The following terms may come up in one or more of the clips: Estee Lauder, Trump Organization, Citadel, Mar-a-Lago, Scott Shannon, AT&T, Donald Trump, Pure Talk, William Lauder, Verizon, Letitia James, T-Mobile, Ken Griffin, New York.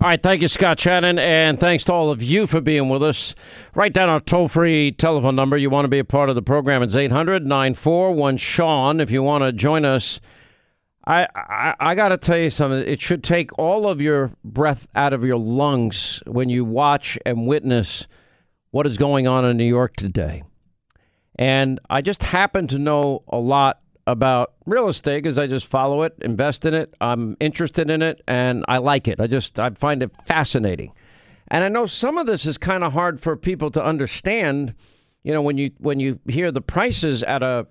All right. Thank you, Scott Shannon. And thanks to all of you for being with us. Write down our toll-free telephone number. You want to be a part of the program. It's 800-941-SEAN. If you want to join us, I got to tell you something. It should take all of your breath out of your lungs when you watch and witness what is going on in New York today. And I just happen to know a lot about real estate because I just follow it, invest in it, I'm interested in it, and I like it. I find it fascinating. And I know some of this is kind of hard for people to understand, you know, when you hear the prices out of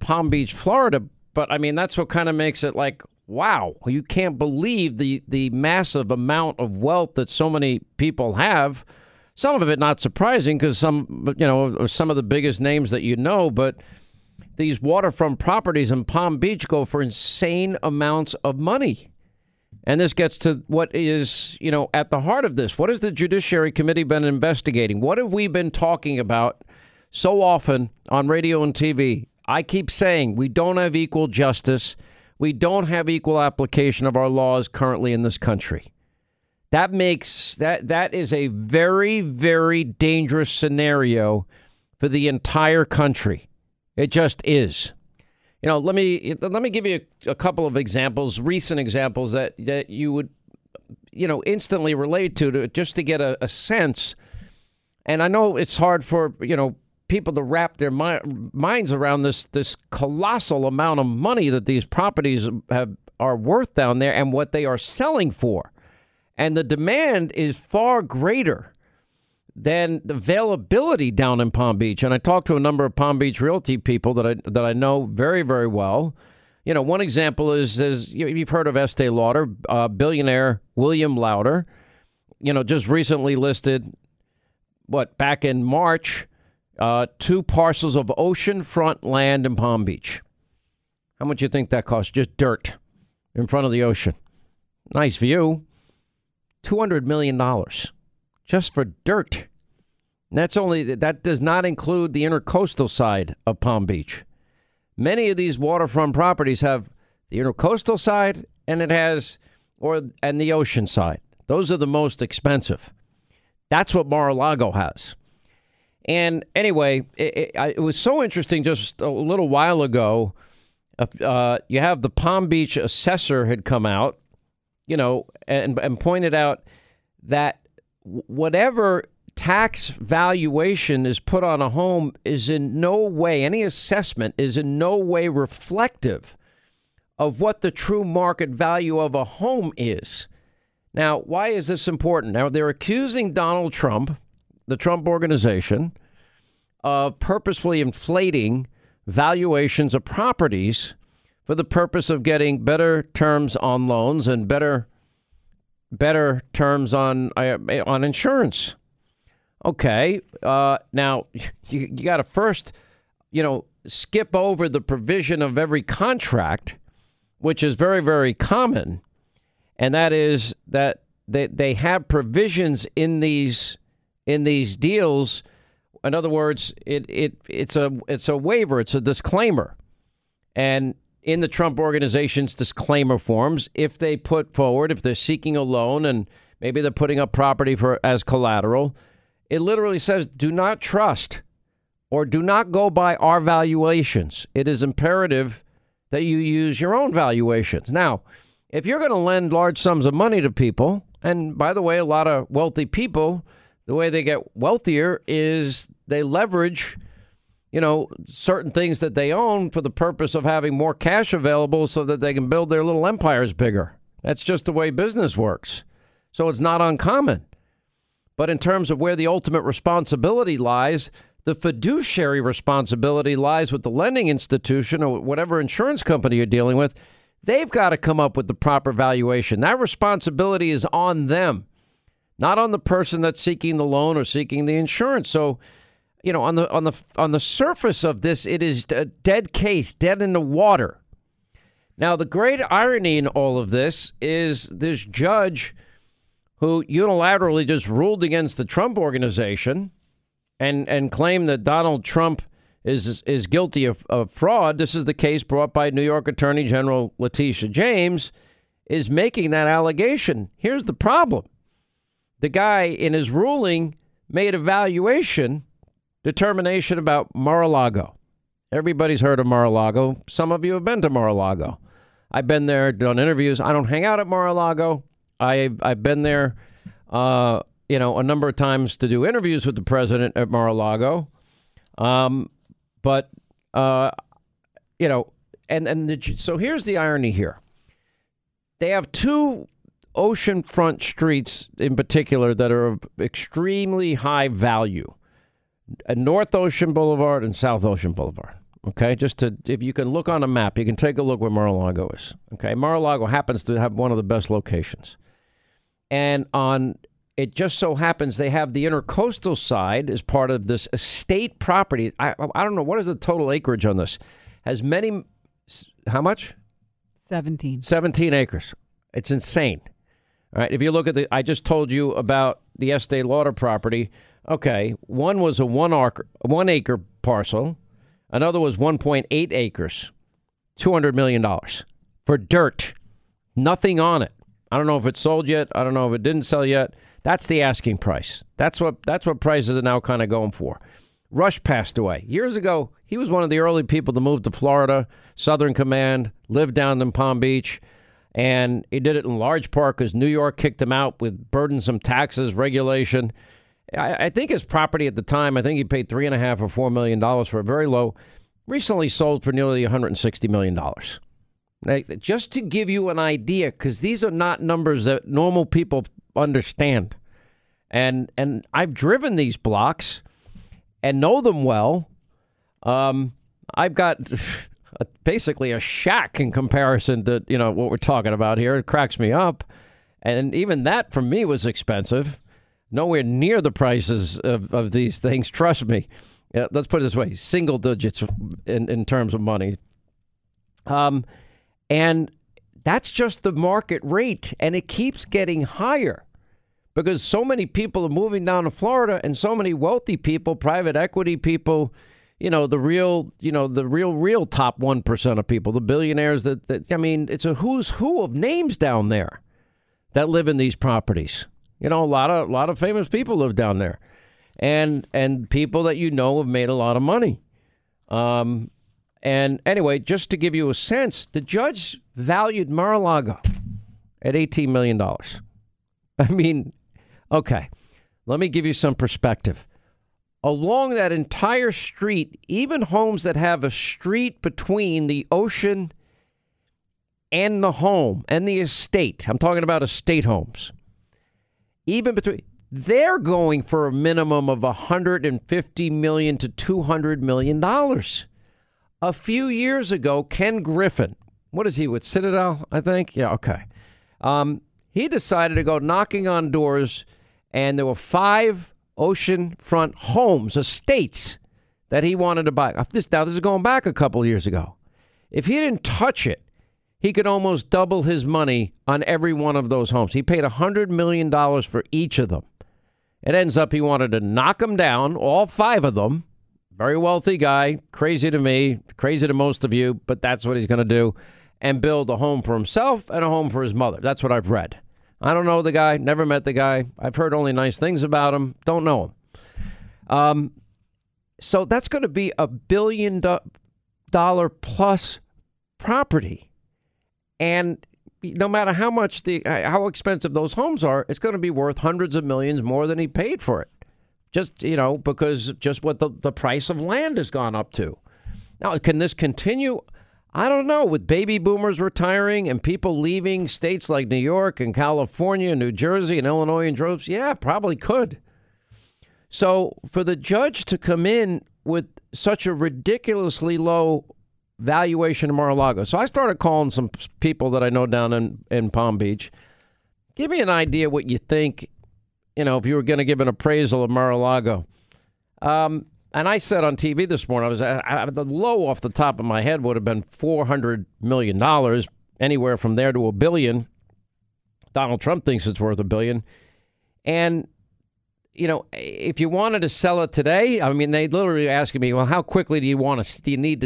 Palm Beach, Florida. But I mean, that's what kind of makes it like, wow, you can't believe the massive amount of wealth that so many people have. Some of it not surprising because some of the biggest names that you know, but these waterfront properties in Palm Beach go for insane amounts of money. And this gets to what is, you know, at the heart of this. What has the Judiciary Committee been investigating? What have we been talking about so often on radio and TV? I keep saying we don't have equal justice. We don't have equal application of our laws currently in this country. That makes that is a very, very dangerous scenario for the entire country. It just is. You know, let me give you a couple of examples, recent examples that you would, you know, instantly relate to just to get a sense. And I know it's hard for, you know, people to wrap their minds around this colossal amount of money that these properties are worth down there and what they are selling for. And the demand is far greater than the availability down in Palm Beach. And I talked to a number of Palm Beach realty people that I know very, very well. You know, one example is you've heard of Estee Lauder, billionaire William Lauder, you know, just recently listed, back in March, 2 parcels of oceanfront land in Palm Beach. How much do you think that costs? Just dirt in front of the ocean. Nice view. $200 million just for dirt. And that does not include the intercoastal side of Palm Beach. Many of these waterfront properties have the intercoastal side and the ocean side. Those are the most expensive. That's what Mar-a-Lago has. And anyway, it was so interesting just a little while ago. You have the Palm Beach assessor had come out, you know, and pointed out that whatever tax valuation is put on a home is in no way, any assessment is in no way reflective of what the true market value of a home is. Now, why is this important? Now, they're accusing Donald Trump, the Trump Organization, of purposefully inflating valuations of properties for the purpose of getting better terms on loans and better terms on insurance. Okay, now you got to first, you know, skip over the provision of every contract, which is very, very common, and that is that they have provisions in these deals. In other words, it's a waiver, it's a disclaimer, and in the Trump Organization's disclaimer forms, if they're seeking a loan and maybe they're putting up property as collateral, it literally says, do not trust or do not go by our valuations. It is imperative that you use your own valuations. Now, if you're going to lend large sums of money to people, and by the way, a lot of wealthy people, the way they get wealthier is they leverage, you know, certain things that they own for the purpose of having more cash available so that they can build their little empires bigger. That's just the way business works. So it's not uncommon. But in terms of where the ultimate responsibility lies, the fiduciary responsibility lies with the lending institution or whatever insurance company you're dealing with. They've got to come up with the proper valuation. That responsibility is on them, not on the person that's seeking the loan or seeking the insurance. So, you know, on the surface of this, it is a dead case, dead in the water. Now, the great irony in all of this is this judge who unilaterally just ruled against the Trump Organization and claimed that Donald Trump is guilty of fraud. This is the case brought by New York Attorney General Letitia James. is making that allegation. Here's the problem. The guy in his ruling made a valuation determination about Mar-a-Lago. Everybody's heard of Mar-a-Lago. Some of you have been to Mar-a-Lago. I've been there, done interviews. I don't hang out at Mar-a-Lago. I've been there, a number of times to do interviews with the president at Mar-a-Lago. So here's the irony here. They have two oceanfront streets in particular that are of extremely high value. North Ocean Boulevard and South Ocean Boulevard. Okay, if you can look on a map, you can take a look where Mar-a-Lago is. Okay, Mar-a-Lago happens to have one of the best locations. And it just so happens they have the intercoastal side as part of this estate property. I don't know, what is the total acreage on this? How much? 17. 17 acres. It's insane. All right, if you look at I just told you about the Estee Lauder property. Okay, one was a 1 acre parcel. Another was 1.8 acres, $200 million for dirt, nothing on it. I don't know if it's sold yet. I don't know if it didn't sell yet. That's the asking price. That's what prices are now kind of going for. Rush passed away. Years ago, he was one of the early people to move to Florida, Southern Command, lived down in Palm Beach, and he did it in large part because New York kicked him out with burdensome taxes, regulation. I think his property at the time, I think he paid $3.5 or $4 million for a very low, recently sold for nearly $160 million. Just to give you an idea, because these are not numbers that normal people understand. And I've driven these blocks and know them well. I've got basically a shack in comparison to what we're talking about here. It cracks me up, and even that for me was expensive. Nowhere near the prices of these things. Trust me. Let's put it this way. Single digits in terms of money. And that's just the market rate. And it keeps getting higher because so many people are moving down to Florida and so many wealthy people, private equity people, the real top 1% of people, the billionaires that it's a who's who of names down there that live in these properties. A lot of famous people live down there and people that have made a lot of money. And anyway, just to give you a sense, the judge valued Mar-a-Lago at $18 million. I mean, okay, let me give you some perspective. Along that entire street, even homes that have a street between the ocean and the home and the estate, I'm talking about estate homes, even between, they're going for a minimum of $150 million to $200 million. A few years ago, Ken Griffin, what is he with Citadel, I think? Yeah, okay. He decided to go knocking on doors, and there were 5 oceanfront homes, estates, that he wanted to buy. This is going back a couple years ago. If he didn't touch it, he could almost double his money on every one of those homes. He paid $100 million for each of them. It ends up he wanted to knock them down, all 5 of them. Very wealthy guy, crazy to me, crazy to most of you, but that's what he's going to do, and build a home for himself and a home for his mother. That's what I've read. I don't know the guy, never met the guy. I've heard only nice things about him, don't know him. So that's going to be a $1 billion plus property. And no matter how much how expensive those homes are, it's going to be worth hundreds of millions more than he paid for it. Just, because just what the price of land has gone up to. Now, can this continue? I don't know. With baby boomers retiring and people leaving states like New York and California, New Jersey and Illinois in droves, yeah, probably could. So for the judge to come in with such a ridiculously low valuation of Mar-a-Lago. So I started calling some people that I know down in Palm Beach. Give me an idea what you think, if you were going to give an appraisal of Mar-a-Lago. And I said on TV this morning, the low off the top of my head would have been $400 million, anywhere from there to $1 billion. Donald Trump thinks it's worth $1 billion. And, if you wanted to sell it today, I mean, they literally asking me, well, how quickly do you need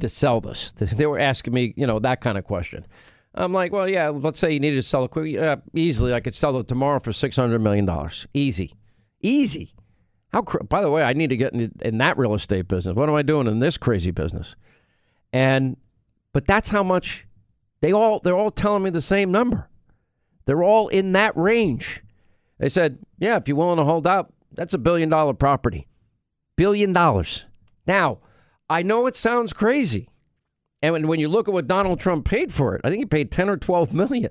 to sell this? They were asking me, that kind of question. I'm like, well, yeah, let's say you needed to sell it quickly. Easily, I could sell it tomorrow for $600 million. Easy. Easy. How? By the way, I need to get in that real estate business. What am I doing in this crazy business? But that's how much they're all telling me the same number. They're all in that range. They said, yeah, if you're willing to hold out, that's a $1 billion property. $1 billion. Now, I know it sounds crazy. And when you look at what Donald Trump paid for it, I think he paid 10 or 12 million.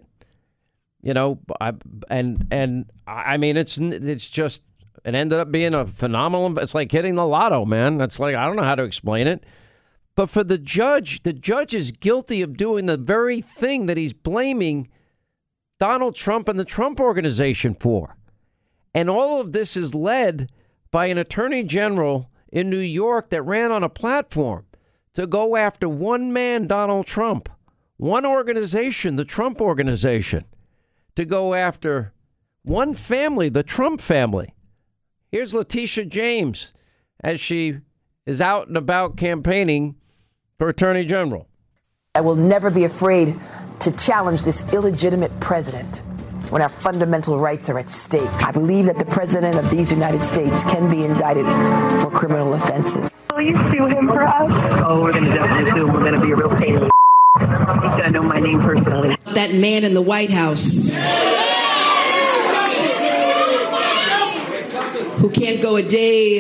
You know, I mean, it's just, it ended up being a phenomenal, it's like hitting the lotto, man. That's like, I don't know how to explain it. But for the judge is guilty of doing the very thing that he's blaming Donald Trump and the Trump Organization for. And all of this is led by an attorney general in New York that ran on a platform to go after one man, Donald Trump, one organization, the Trump Organization, to go after one family, the Trump family. Here's Letitia James as she is out and about campaigning for attorney general. I will never be afraid to challenge this illegitimate president when our fundamental rights are at stake. I believe that the president of these United States can be indicted for criminal offenses. Will you sue him for us? Oh, we're going to definitely sue him. We're going to be a real pain in the He's going to know my name personally. That man in the White House who can't go a day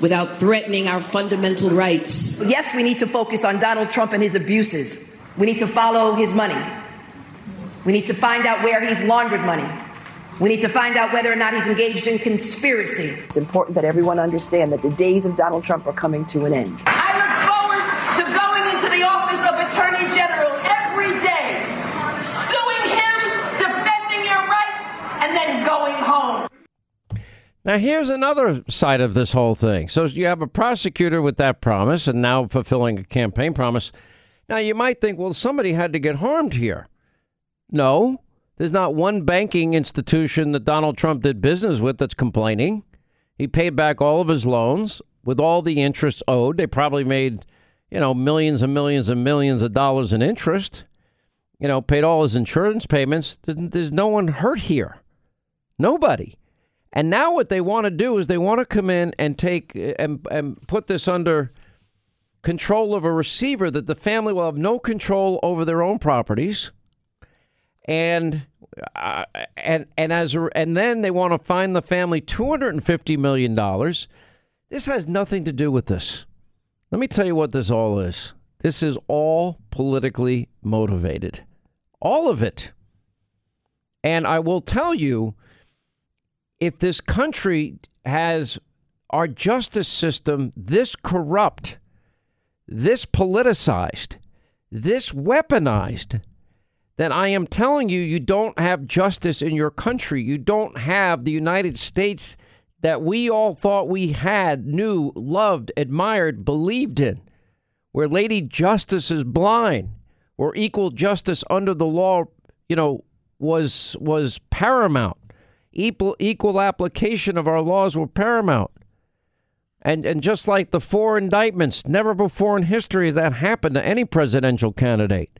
without threatening our fundamental rights. Yes, we need to focus on Donald Trump and his abuses. We need to follow his money. We need to find out where he's laundered money. We need to find out whether or not he's engaged in conspiracy. It's important that everyone understand that the days of Donald Trump are coming to an end. I look forward to going into the office of Attorney General every day, suing him, defending your rights, and then going home. Now, here's another side of this whole thing. So you have a prosecutor with that promise and now fulfilling a campaign promise. Now, you might think, well, somebody had to get harmed here. No, there's not one banking institution that Donald Trump did business with that's complaining. He paid back all of his loans with all the interest owed. They probably made, you know, millions and millions and millions of dollars in interest, you know, paid all his insurance payments. There's no one hurt here. Nobody. And now what they want to do is they want to come in and take and put this under control of a receiver that the family will have no control over their own properties. And then they want to fine the family $250 million. This has nothing to do with this. Let me tell you what this all is. This is all politically motivated. All of it. And I will tell you, if this country has our justice system this corrupt, this politicized, this weaponized, then I am telling you, you don't have justice in your country. You don't have the United States that we all thought we had, knew, loved, admired, believed in, where Lady Justice is blind, where equal justice under the law, you know, was paramount. Equal application of our laws were paramount. And just like the 4 indictments, never before in history has that happened to any presidential candidate.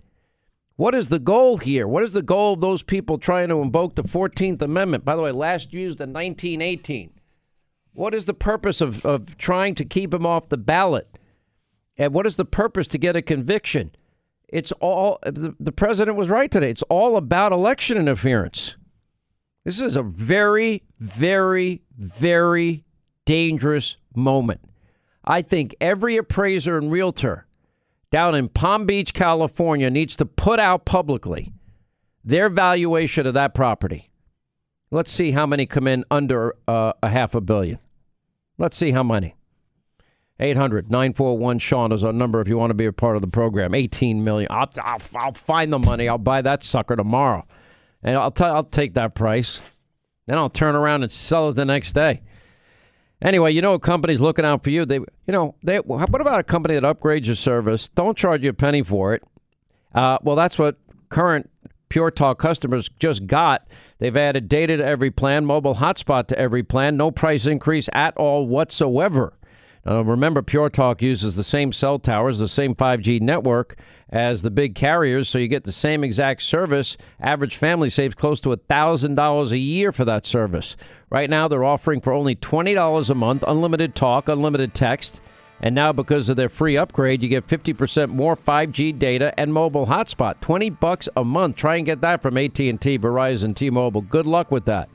What is the goal here? What is the goal of those people trying to invoke the 14th Amendment? By the way, last used in 1918. What is the purpose of trying to keep him off the ballot? And what is the purpose to get a conviction? It's all, the president was right today. It's all about election interference. This is a very, very, very dangerous moment. I think every appraiser and realtor down in Palm Beach, California, needs to put out publicly their valuation of that property. Let's see how many come in under $500 million. Let's see how many. 800-941-SEAN is our number if you want to be a part of the program. $18 million. I'll find the money. I'll buy that sucker tomorrow. And I'll take that price. Then I'll turn around and sell it the next day. Anyway, you know a company's looking out for you. What about a company that upgrades your service? Don't charge you a penny for it. Well, that's what current Pure Talk customers just got. They've added data to every plan, mobile hotspot to every plan, no price increase at all whatsoever. Remember, Pure Talk uses the same cell towers, the same 5G network as the big carriers, so you get the same exact service. Average family saves close to $1,000 a year for that service. Right now, they're offering for only $20 a month, unlimited talk, unlimited text. And now, because of their free upgrade, you get 50% more 5G data and mobile hotspot. $20 a month. Try and get that from AT&T, Verizon, T-Mobile. Good luck with that.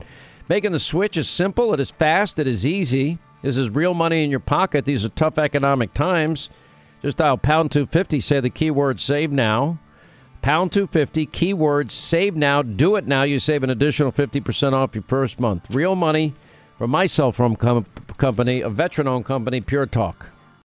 Making the switch is simple. It is fast. It is easy. This is real money in your pocket. These are tough economic times. Just dial pound 250. Say the keyword save now. Pound 250. Keyword save now. Do it now. You save an additional 50% off your first month. Real money from my cell phone company, a veteran-owned company, Pure Talk.